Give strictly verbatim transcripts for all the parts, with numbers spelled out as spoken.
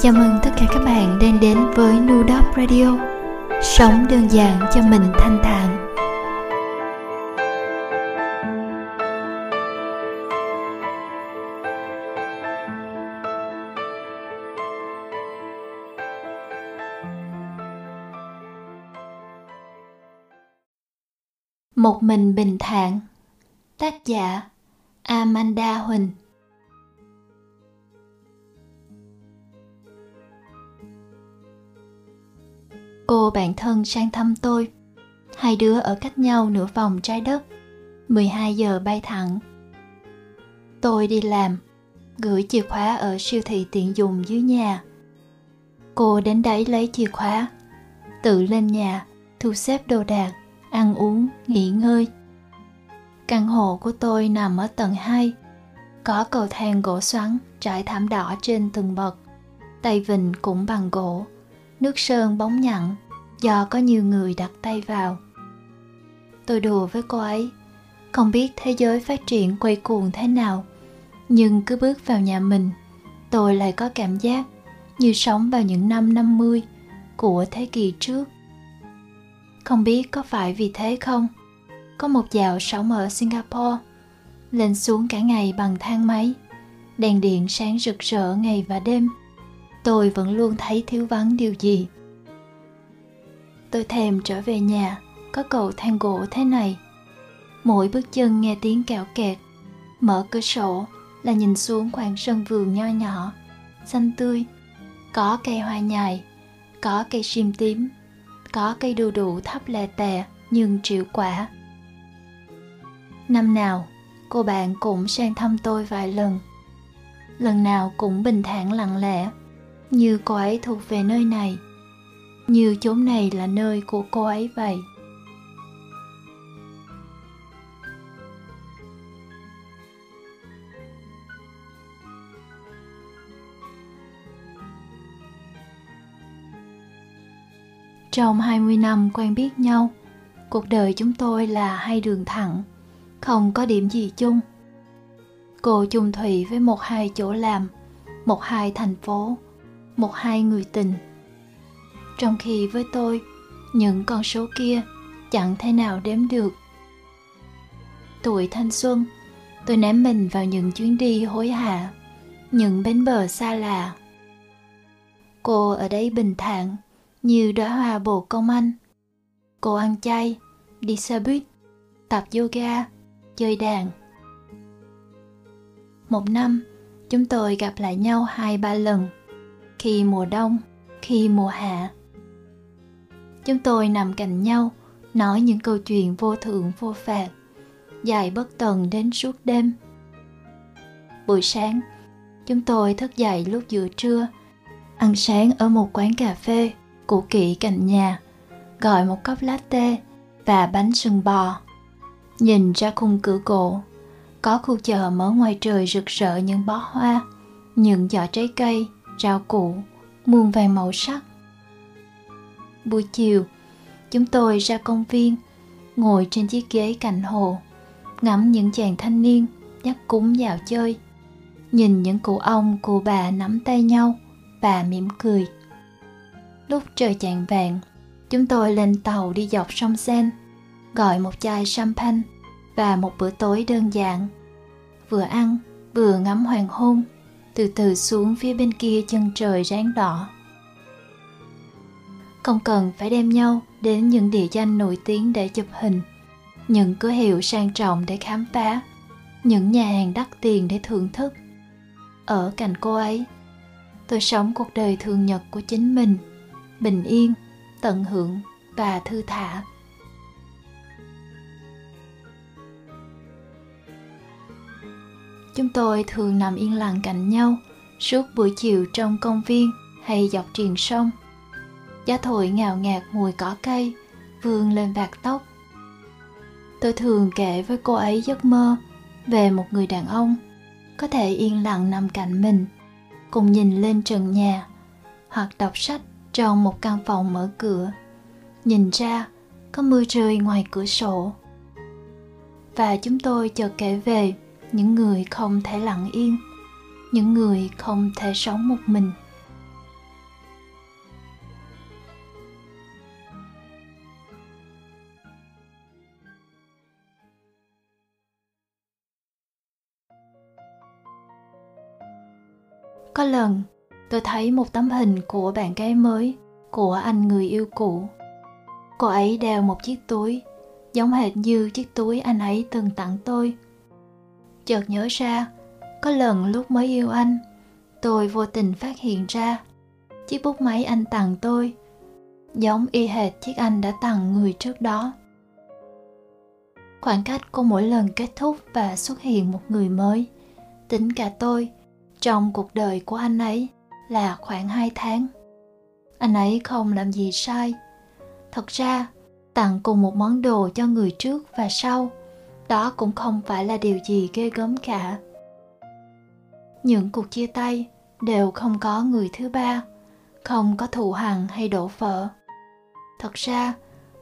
Chào mừng tất cả các bạn đang đến với Nu đê ô pê Radio. Sống đơn giản cho mình thanh thản. Một mình bình thản. Tác giả Amanda Huỳnh. Cô bạn thân sang thăm tôi. Hai đứa ở cách nhau nửa vòng trái đất, mười hai giờ bay thẳng. Tôi đi làm, gửi chìa khóa ở siêu thị tiện dụng dưới nhà. Cô đến đấy lấy chìa khóa, tự lên nhà, thu xếp đồ đạc, ăn uống, nghỉ ngơi. Căn hộ của tôi nằm ở tầng hai, có cầu thang gỗ xoắn trải thảm đỏ trên từng bậc, tay vịn cũng bằng gỗ, nước sơn bóng nhẵn do có nhiều người đặt tay vào. Tôi đùa với cô ấy, không biết thế giới phát triển quay cuồng thế nào, nhưng cứ bước vào nhà mình, tôi lại có cảm giác như sống vào những năm năm mươi của thế kỷ trước. Không biết có phải vì thế không? Có một dạo sống ở Singapore, lên xuống cả ngày bằng thang máy, đèn điện sáng rực rỡ ngày và đêm, tôi vẫn luôn thấy thiếu vắng điều gì. Tôi thèm trở về nhà, có cầu thang gỗ thế này. Mỗi bước chân nghe tiếng kẹo kẹt, mở cửa sổ là nhìn xuống khoảng sân vườn nho nhỏ, xanh tươi, có cây hoa nhài, có cây sim tím, có cây đu đủ thấp lè tè nhưng triệu quả. Năm nào, cô bạn cũng sang thăm tôi vài lần. Lần nào cũng bình thản lặng lẽ, như cô ấy thuộc về nơi này, như chốn này là nơi của cô ấy vậy. Trong hai mươi năm quen biết nhau, cuộc đời chúng tôi là hai đường thẳng, không có điểm gì chung. Cô chung thủy với một hai chỗ làm, một hai thành phố, một hai người tình. Trong khi với tôi, những con số kia chẳng thể nào đếm được. Tuổi thanh xuân, tôi ném mình vào những chuyến đi hối hả, những bến bờ xa lạ. Cô ở đây bình thản, như đóa hoa bồ công anh. Cô ăn chay, đi xe buýt, tập yoga, chơi đàn. Một năm, chúng tôi gặp lại nhau hai ba lần, khi mùa đông, khi mùa hạ. Chúng tôi nằm cạnh nhau, nói những câu chuyện vô thượng vô phạt, dài bất tận đến suốt đêm. Buổi sáng, chúng tôi thức dậy lúc giữa trưa, ăn sáng ở một quán cà phê cũ kỹ cạnh nhà, gọi một cốc latte và bánh sừng bò. Nhìn ra khung cửa gỗ, có khu chợ mở ngoài trời rực rỡ những bó hoa, những giỏ trái cây, rau củ, muôn vàng màu sắc. Buổi chiều, chúng tôi ra công viên, ngồi trên chiếc ghế cạnh hồ, ngắm những chàng thanh niên dắt cúng dạo chơi, nhìn những cụ ông, cụ bà nắm tay nhau và mỉm cười. Lúc trời chạng vạng, chúng tôi lên tàu đi dọc sông Sen, gọi một chai champagne và một bữa tối đơn giản, vừa ăn vừa ngắm hoàng hôn từ từ xuống phía bên kia chân trời ráng đỏ. Không cần phải đem nhau đến những địa danh nổi tiếng để chụp hình, những cửa hiệu sang trọng để khám phá, những nhà hàng đắt tiền để thưởng thức. Ở cạnh cô ấy, tôi sống cuộc đời thường nhật của chính mình, bình yên, tận hưởng và thư thả. Chúng tôi thường nằm yên lặng cạnh nhau suốt buổi chiều trong công viên hay dọc triền sông. Gió thổi ngào ngạt mùi cỏ cây vương lên vạt tóc. Tôi thường kể với cô ấy giấc mơ về một người đàn ông có thể yên lặng nằm cạnh mình, cùng nhìn lên trần nhà, hoặc đọc sách trong một căn phòng mở cửa, nhìn ra có mưa rơi ngoài cửa sổ. Và chúng tôi chợt kể về những người không thể lặng yên, những người không thể sống một mình. Có lần, tôi thấy một tấm hình của bạn gái mới, của anh người yêu cũ. Cô ấy đeo một chiếc túi, giống hệt như chiếc túi anh ấy từng tặng tôi. Chợt nhớ ra, có lần lúc mới yêu anh, tôi vô tình phát hiện ra chiếc bút máy anh tặng tôi giống y hệt chiếc anh đã tặng người trước đó. Khoảng cách của mỗi lần kết thúc và xuất hiện một người mới, tính cả tôi, trong cuộc đời của anh ấy là khoảng hai tháng. Anh ấy không làm gì sai. Thật ra, tặng cùng một món đồ cho người trước và sau, đó cũng không phải là điều gì ghê gớm cả. Những cuộc chia tay đều không có người thứ ba, không có thù hằn hay đổ vỡ. Thật ra,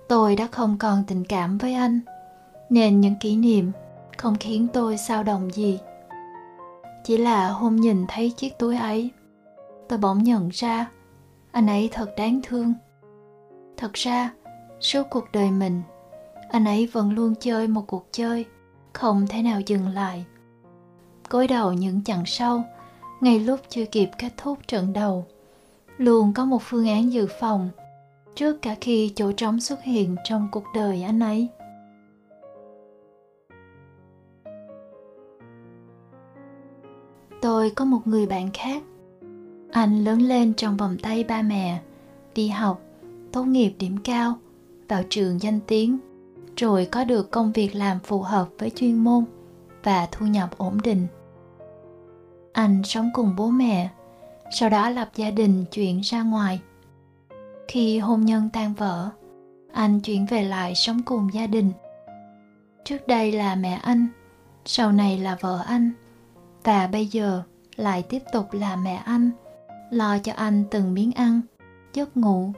tôi đã không còn tình cảm với anh, nên những kỷ niệm không khiến tôi xao động gì. Chỉ là hôm nhìn thấy chiếc túi ấy, tôi bỗng nhận ra anh ấy thật đáng thương. Thật ra, suốt cuộc đời mình, anh ấy vẫn luôn chơi một cuộc chơi không thể nào dừng lại. Cối đầu những chặng sau, ngay lúc chưa kịp kết thúc trận đầu, luôn có một phương án dự phòng trước cả khi chỗ trống xuất hiện trong cuộc đời anh ấy. Tôi có một người bạn khác. Anh lớn lên trong vòng tay ba mẹ, đi học, tốt nghiệp điểm cao, vào trường danh tiếng, rồi có được công việc làm phù hợp với chuyên môn và thu nhập ổn định. Anh sống cùng bố mẹ, sau đó lập gia đình chuyển ra ngoài. Khi hôn nhân tan vỡ, anh chuyển về lại sống cùng gia đình. Trước đây là mẹ anh, sau này là vợ anh, và bây giờ lại tiếp tục là mẹ anh, lo cho anh từng miếng ăn, giấc ngủ.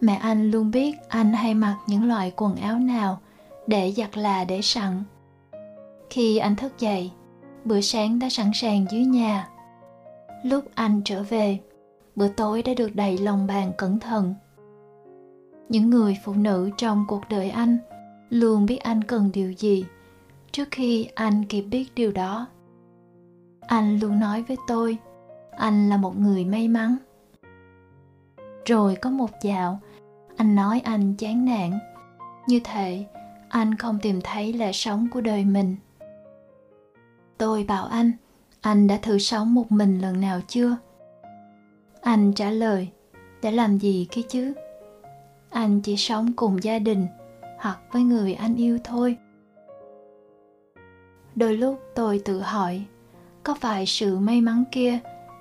Mẹ anh luôn biết anh hay mặc những loại quần áo nào để giặt là để sẵn. Khi anh thức dậy, bữa sáng đã sẵn sàng dưới nhà. Lúc anh trở về, bữa tối đã được đậy lòng bàn cẩn thận. Những người phụ nữ trong cuộc đời anh luôn biết anh cần điều gì trước khi anh kịp biết điều đó. Anh luôn nói với tôi, anh là một người may mắn. Rồi có một dạo, anh nói anh chán nản. Như thế, anh không tìm thấy lẽ sống của đời mình. Tôi bảo anh, anh đã thử sống một mình lần nào chưa? Anh trả lời, để làm gì kia chứ? Anh chỉ sống cùng gia đình hoặc với người anh yêu thôi. Đôi lúc tôi tự hỏi, có phải sự may mắn kia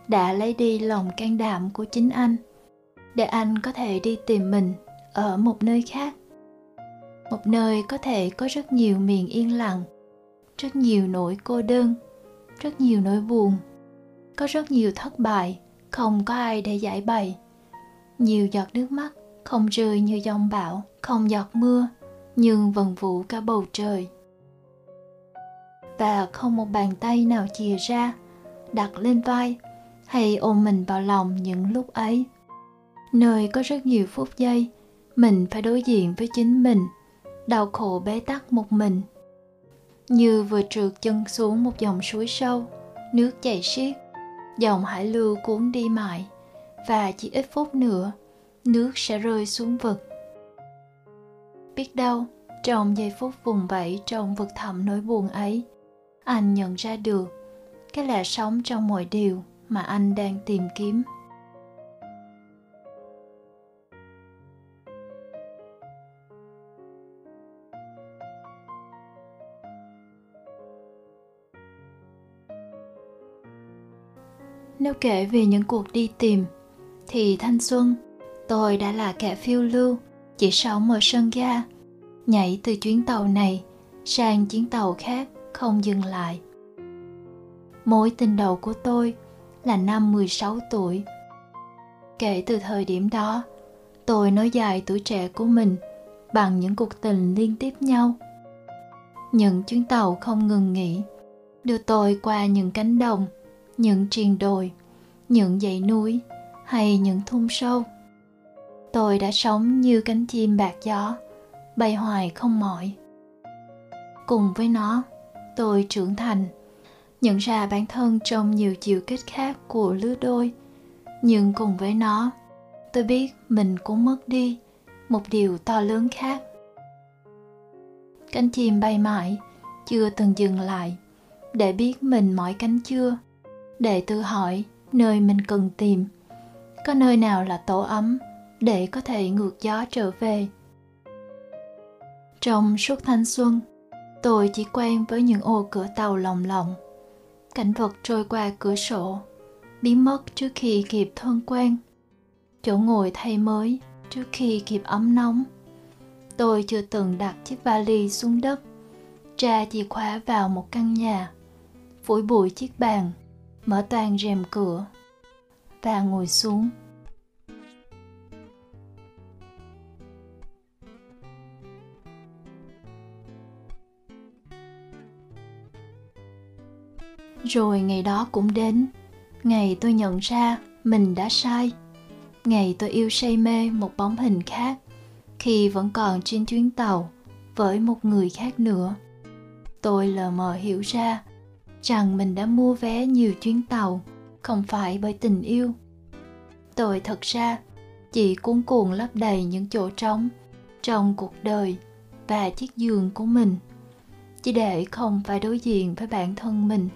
đã lấy đi lòng can đảm của chính anh, để anh có thể đi tìm mình ở một nơi khác? Một nơi có thể có rất nhiều miền yên lặng, rất nhiều nỗi cô đơn, rất nhiều nỗi buồn, có rất nhiều thất bại không có ai để giải bày, nhiều giọt nước mắt không rơi như dòng bão, không giọt mưa nhưng vần vũ cả bầu trời. Và không một bàn tay nào chìa ra, đặt lên vai hay ôm mình vào lòng những lúc ấy. Nơi có rất nhiều phút giây, mình phải đối diện với chính mình, đau khổ bế tắc một mình. Như vừa trượt chân xuống một dòng suối sâu, nước chảy xiết, dòng hải lưu cuốn đi mãi, và chỉ ít phút nữa, nước sẽ rơi xuống vực. Biết đâu, trong giây phút vùng vẫy trong vực thẳm nỗi buồn ấy, anh nhận ra được cái lẽ sống trong mọi điều mà anh đang tìm kiếm. Nếu kể về những cuộc đi tìm, thì thanh xuân, tôi đã là kẻ phiêu lưu, chỉ sống ở sân ga, nhảy từ chuyến tàu này sang chuyến tàu khác không dừng lại. Mối tình đầu của tôi là năm mười sáu tuổi. Kể từ thời điểm đó, tôi nói dài tuổi trẻ của mình bằng những cuộc tình liên tiếp nhau. Những chuyến tàu không ngừng nghỉ đưa tôi qua những cánh đồng, những triền đồi, những dãy núi hay những thung sâu. Tôi đã sống như cánh chim bạc gió, bay hoài không mỏi. Cùng với nó, tôi trưởng thành, nhận ra bản thân trong nhiều chiều kích khác của lứa đôi. Nhưng cùng với nó, tôi biết mình cũng mất đi một điều to lớn khác. Cánh chim bay mãi, chưa từng dừng lại, để biết mình mỏi cánh chưa, để tự hỏi nơi mình cần tìm. Có nơi nào là tổ ấm để có thể ngược gió trở về? Trong suốt thanh xuân, tôi chỉ quen với những ô cửa tàu lồng lộng, cảnh vật trôi qua cửa sổ, biến mất trước khi kịp thân quen, chỗ ngồi thay mới trước khi kịp ấm nóng. Tôi chưa từng đặt chiếc vali xuống đất, tra chìa khóa vào một căn nhà, phủi bụi chiếc bàn, mở toang rèm cửa và ngồi xuống. Rồi ngày đó cũng đến, ngày tôi nhận ra mình đã sai. Ngày tôi yêu say mê một bóng hình khác khi vẫn còn trên chuyến tàu với một người khác nữa. Tôi lờ mờ hiểu ra rằng mình đã mua vé nhiều chuyến tàu không phải bởi tình yêu. Tôi thật ra chỉ cuống cuồng lấp đầy những chỗ trống trong cuộc đời và chiếc giường của mình, chỉ để không phải đối diện với bản thân mình.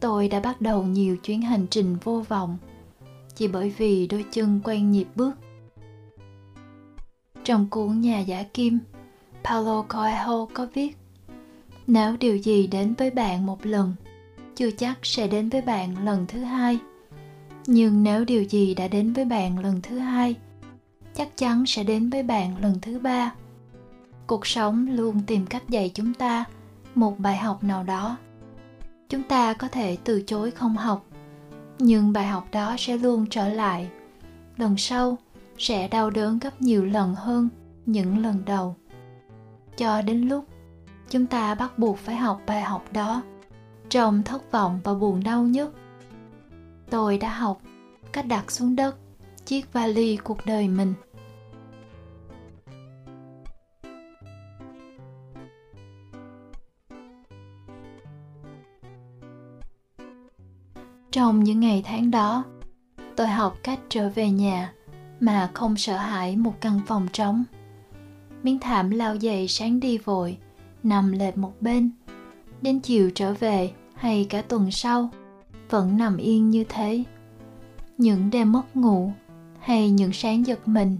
Tôi đã bắt đầu nhiều chuyến hành trình vô vọng, chỉ bởi vì đôi chân quen nhịp bước. Trong cuốn Nhà giả kim, Paulo Coelho có viết: nếu điều gì đến với bạn một lần, chưa chắc sẽ đến với bạn lần thứ hai. Nhưng nếu điều gì đã đến với bạn lần thứ hai, chắc chắn sẽ đến với bạn lần thứ ba. Cuộc sống luôn tìm cách dạy chúng ta một bài học nào đó. Chúng ta có thể từ chối không học, nhưng bài học đó sẽ luôn trở lại. Lần sau sẽ đau đớn gấp nhiều lần hơn những lần đầu. Cho đến lúc chúng ta bắt buộc phải học bài học đó trong thất vọng và buồn đau nhất. Tôi đã học cách đặt xuống đất chiếc vali cuộc đời mình. Trong những ngày tháng đó, tôi học cách trở về nhà mà không sợ hãi một căn phòng trống. Miếng thảm lao dậy sáng đi vội, nằm lệch một bên. Đến chiều trở về hay cả tuần sau, vẫn nằm yên như thế. Những đêm mất ngủ hay những sáng giật mình,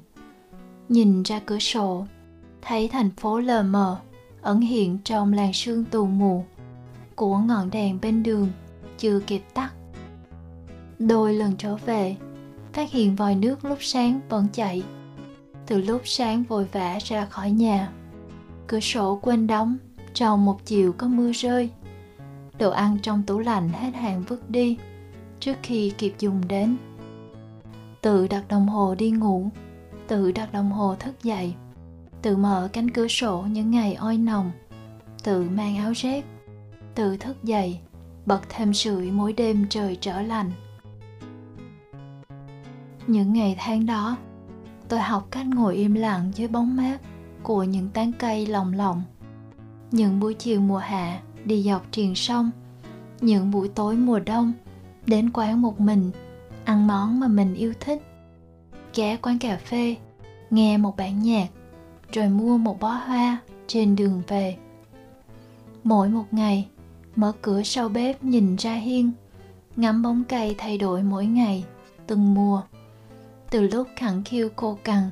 nhìn ra cửa sổ, thấy thành phố lờ mờ, ẩn hiện trong làn sương tù mù của ngọn đèn bên đường chưa kịp tắt. Đôi lần trở về, phát hiện vòi nước lúc sáng vẫn chạy. Từ lúc sáng vội vã ra khỏi nhà, cửa sổ quên đóng trong một chiều có mưa rơi. Đồ ăn trong tủ lạnh hết hạn vứt đi trước khi kịp dùng đến. Tự đặt đồng hồ đi ngủ, tự đặt đồng hồ thức dậy, tự mở cánh cửa sổ những ngày oi nồng, tự mang áo rét, tự thức dậy, bật thêm sưởi mỗi đêm trời trở lạnh. Những ngày tháng đó, tôi học cách ngồi im lặng dưới bóng mát của những tán cây lồng lộng, những buổi chiều mùa hạ đi dọc triền sông, những buổi tối mùa đông đến quán một mình, ăn món mà mình yêu thích, ghé quán cà phê, nghe một bản nhạc, rồi mua một bó hoa trên đường về. Mỗi một ngày, mở cửa sau bếp nhìn ra hiên, ngắm bóng cây thay đổi mỗi ngày, từng mùa. Từ lúc khẳng khiu khô cằn,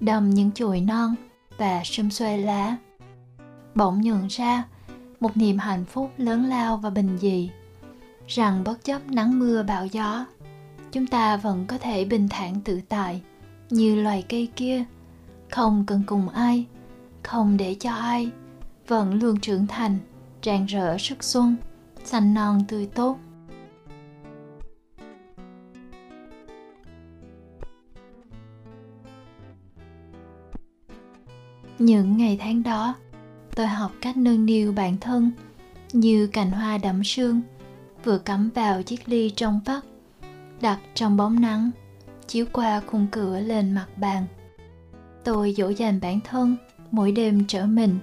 đầm những chồi non và sum xuê lá, bỗng nhận ra một niềm hạnh phúc lớn lao và bình dị, rằng bất chấp nắng mưa bão gió, chúng ta vẫn có thể bình thản tự tại như loài cây kia, không cần cùng ai, không để cho ai, vẫn luôn trưởng thành, rạng rỡ sức xuân, xanh non tươi tốt. Những ngày tháng đó, tôi học cách nâng niu bản thân như cành hoa đẫm sương vừa cắm vào chiếc ly trong vắt, đặt trong bóng nắng chiếu qua khung cửa lên mặt bàn. Tôi dỗ dành bản thân mỗi đêm trở mình,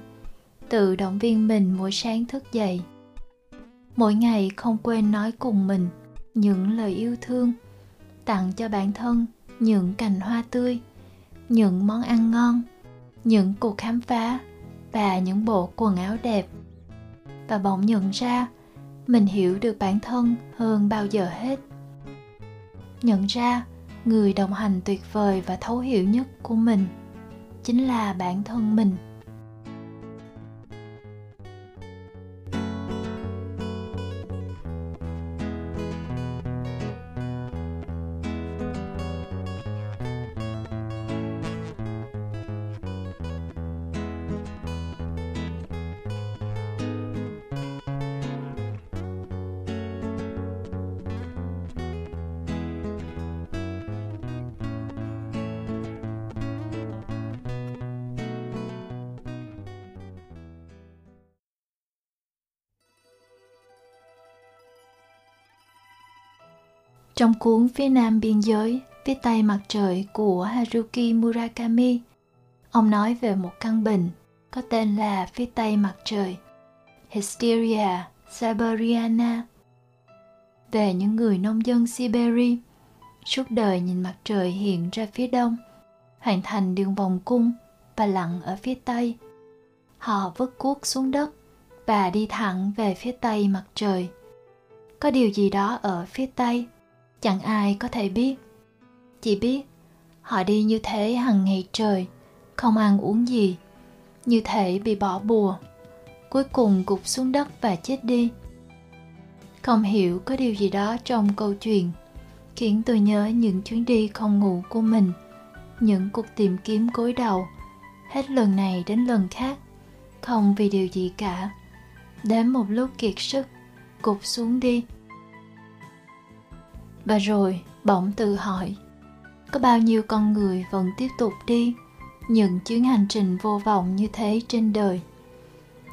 tự động viên mình mỗi sáng thức dậy. mỗi ngày không quên nói cùng mình những lời yêu thương, tặng cho bản thân những cành hoa tươi, những món ăn ngon, những cuộc khám phá và những bộ quần áo đẹp. Và bỗng nhận ra mình hiểu được bản thân hơn bao giờ hết. Nhận ra người đồng hành tuyệt vời và thấu hiểu nhất của mình chính là bản thân mình. Trong cuốn Phía Nam Biên Giới, Phía Tây Mặt Trời của Haruki Murakami, ông nói về một căn bệnh có tên là Phía Tây Mặt Trời, Hysteria Siberiana. Về những người nông dân Siberia, suốt đời nhìn mặt trời hiện ra phía đông, hoàn thành đường vòng cung và lặn ở phía Tây. Họ vứt cuốc xuống đất và đi thẳng về phía Tây Mặt Trời. Có điều gì đó ở phía Tây, chẳng ai có thể biết. Chỉ biết họ đi như thế hàng ngày trời, không ăn uống gì, như thể bị bỏ bùa, cuối cùng gục xuống đất và chết đi. Không hiểu có điều gì đó trong câu chuyện khiến tôi nhớ những chuyến đi không ngủ của mình, những cuộc tìm kiếm gối đầu, hết lần này đến lần khác, không vì điều gì cả. Đến một lúc kiệt sức, gục xuống đi. Và rồi bỗng tự hỏi, có bao nhiêu con người vẫn tiếp tục đi những chuyến hành trình vô vọng như thế trên đời,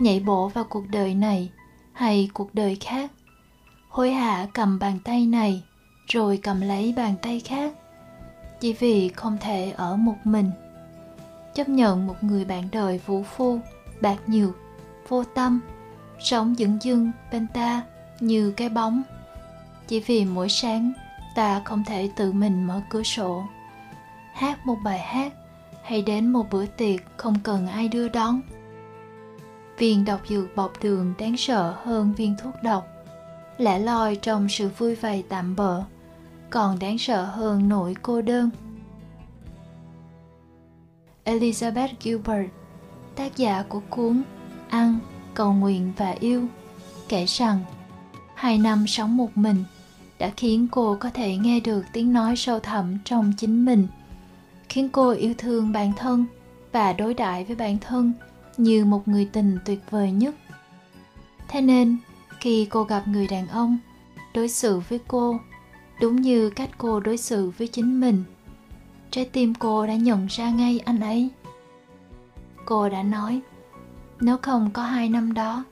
nhảy bổ vào cuộc đời này hay cuộc đời khác, hối hả cầm bàn tay này rồi cầm lấy bàn tay khác, chỉ vì không thể ở một mình, chấp nhận một người bạn đời vũ phu, bạc nhược, vô tâm, sống dửng dưng bên ta như cái bóng, chỉ vì mỗi sáng ta không thể tự mình mở cửa sổ, hát một bài hát hay đến một bữa tiệc không cần ai đưa đón. Viên độc dược bọc đường đáng sợ hơn viên thuốc độc, lẻ loi trong sự vui vầy tạm bợ, còn đáng sợ hơn nỗi cô đơn. Elizabeth Gilbert, tác giả của cuốn Ăn, Cầu Nguyện và Yêu, kể rằng hai năm sống một mình đã khiến cô có thể nghe được tiếng nói sâu thẳm trong chính mình, khiến cô yêu thương bản thân và đối đãi với bản thân như một người tình tuyệt vời nhất. Thế nên, khi cô gặp người đàn ông, đối xử với cô đúng như cách cô đối xử với chính mình, trái tim cô đã nhận ra ngay anh ấy. Cô đã nói, nếu không có hai năm đó,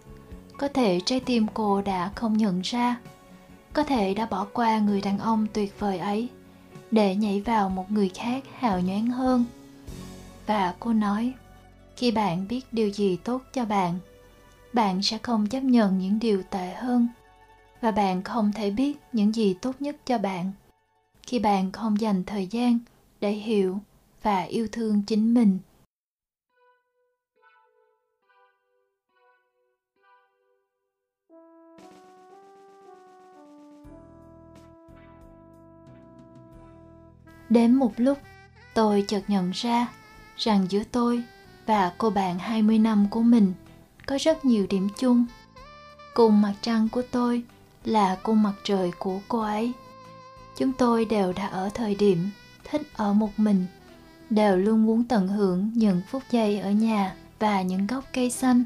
có thể trái tim cô đã không nhận ra, có thể đã bỏ qua người đàn ông tuyệt vời ấy để nhảy vào một người khác hào nhoáng hơn. Và cô nói, khi bạn biết điều gì tốt cho bạn, bạn sẽ không chấp nhận những điều tệ hơn, và bạn không thể biết những gì tốt nhất cho bạn khi bạn không dành thời gian để hiểu và yêu thương chính mình. Đến một lúc, tôi chợt nhận ra rằng giữa tôi và cô bạn hai mươi năm của mình có rất nhiều điểm chung. Cùng mặt trăng của tôi là cùng mặt trời của cô ấy. Chúng tôi đều đã ở thời điểm thích ở một mình, đều luôn muốn tận hưởng những phút giây ở nhà và những gốc cây xanh.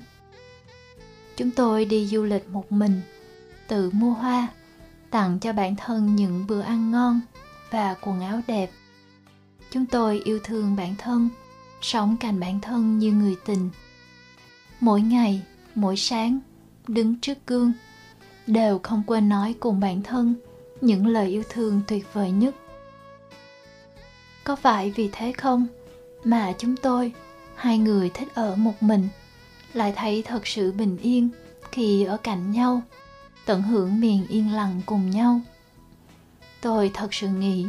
Chúng tôi đi du lịch một mình, tự mua hoa, tặng cho bản thân những bữa ăn ngon và quần áo đẹp. Chúng tôi yêu thương bản thân, sống cạnh bản thân như người tình. Mỗi ngày, mỗi sáng, đứng trước gương, đều không quên nói cùng bản thân những lời yêu thương tuyệt vời nhất. Có phải vì thế không mà chúng tôi, hai người thích ở một mình, lại thấy thật sự bình yên khi ở cạnh nhau, tận hưởng miền yên lặng cùng nhau. Tôi thật sự nghĩ,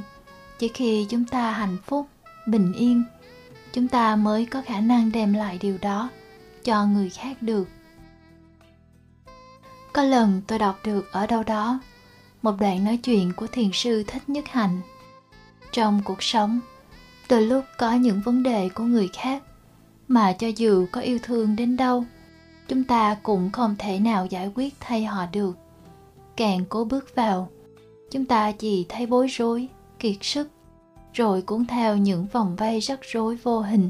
chỉ khi chúng ta hạnh phúc, bình yên, chúng ta mới có khả năng đem lại điều đó cho người khác được. Có lần tôi đọc được ở đâu đó một đoạn nói chuyện của thiền sư Thích Nhất Hạnh. Trong cuộc sống, từ lúc có những vấn đề của người khác mà cho dù có yêu thương đến đâu, chúng ta cũng không thể nào giải quyết thay họ được. Càng cố bước vào, chúng ta chỉ thấy bối rối, kiệt sức, rồi cuốn theo những vòng vây rắc rối vô hình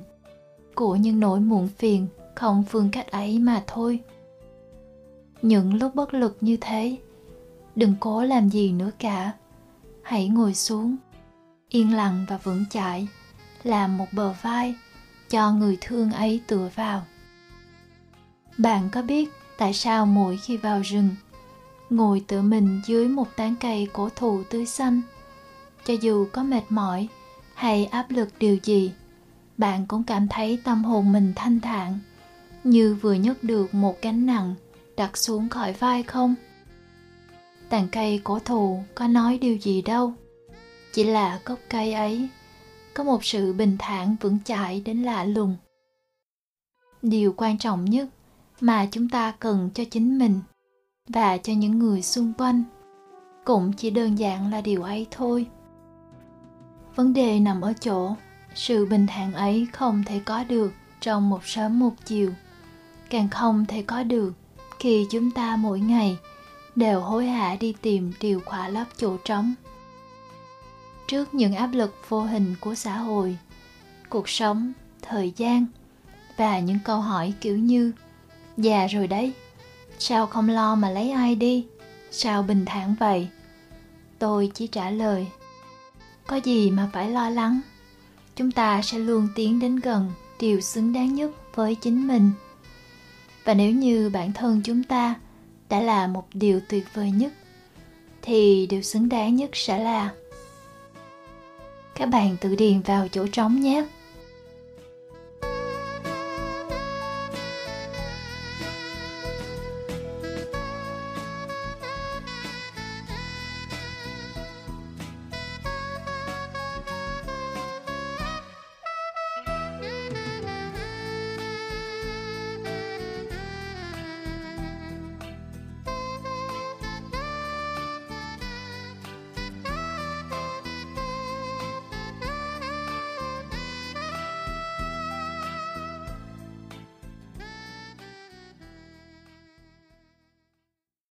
của những nỗi muộn phiền không phương cách ấy mà thôi. Những lúc bất lực như thế, đừng cố làm gì nữa cả. Hãy ngồi xuống, yên lặng và vững chãi, làm một bờ vai cho người thương ấy tựa vào. Bạn có biết tại sao mỗi khi vào rừng, ngồi tựa mình dưới một tán cây cổ thụ tươi xanh, cho dù có mệt mỏi hay áp lực điều gì, bạn cũng cảm thấy tâm hồn mình thanh thản, như vừa nhấc được một gánh nặng đặt xuống khỏi vai không? Tàn cây cổ thụ có nói điều gì đâu, chỉ là gốc cây ấy có một sự bình thản vững chãi đến lạ lùng. Điều quan trọng nhất mà chúng ta cần cho chính mình và cho những người xung quanh cũng chỉ đơn giản là điều ấy thôi. Vấn đề nằm ở chỗ sự bình thản ấy không thể có được trong một sớm một chiều, càng không thể có được khi chúng ta mỗi ngày đều hối hả đi tìm điều khỏa lấp chỗ trống. Trước những áp lực vô hình của xã hội, cuộc sống, thời gian và những câu hỏi kiểu như già rồi đấy, sao không lo mà lấy ai đi, sao bình thản vậy, tôi chỉ trả lời, có gì mà phải lo lắng, chúng ta sẽ luôn tiến đến gần điều xứng đáng nhất với chính mình. Và nếu như bản thân chúng ta đã là một điều tuyệt vời nhất, thì điều xứng đáng nhất sẽ là... Các bạn tự điền vào chỗ trống nhé.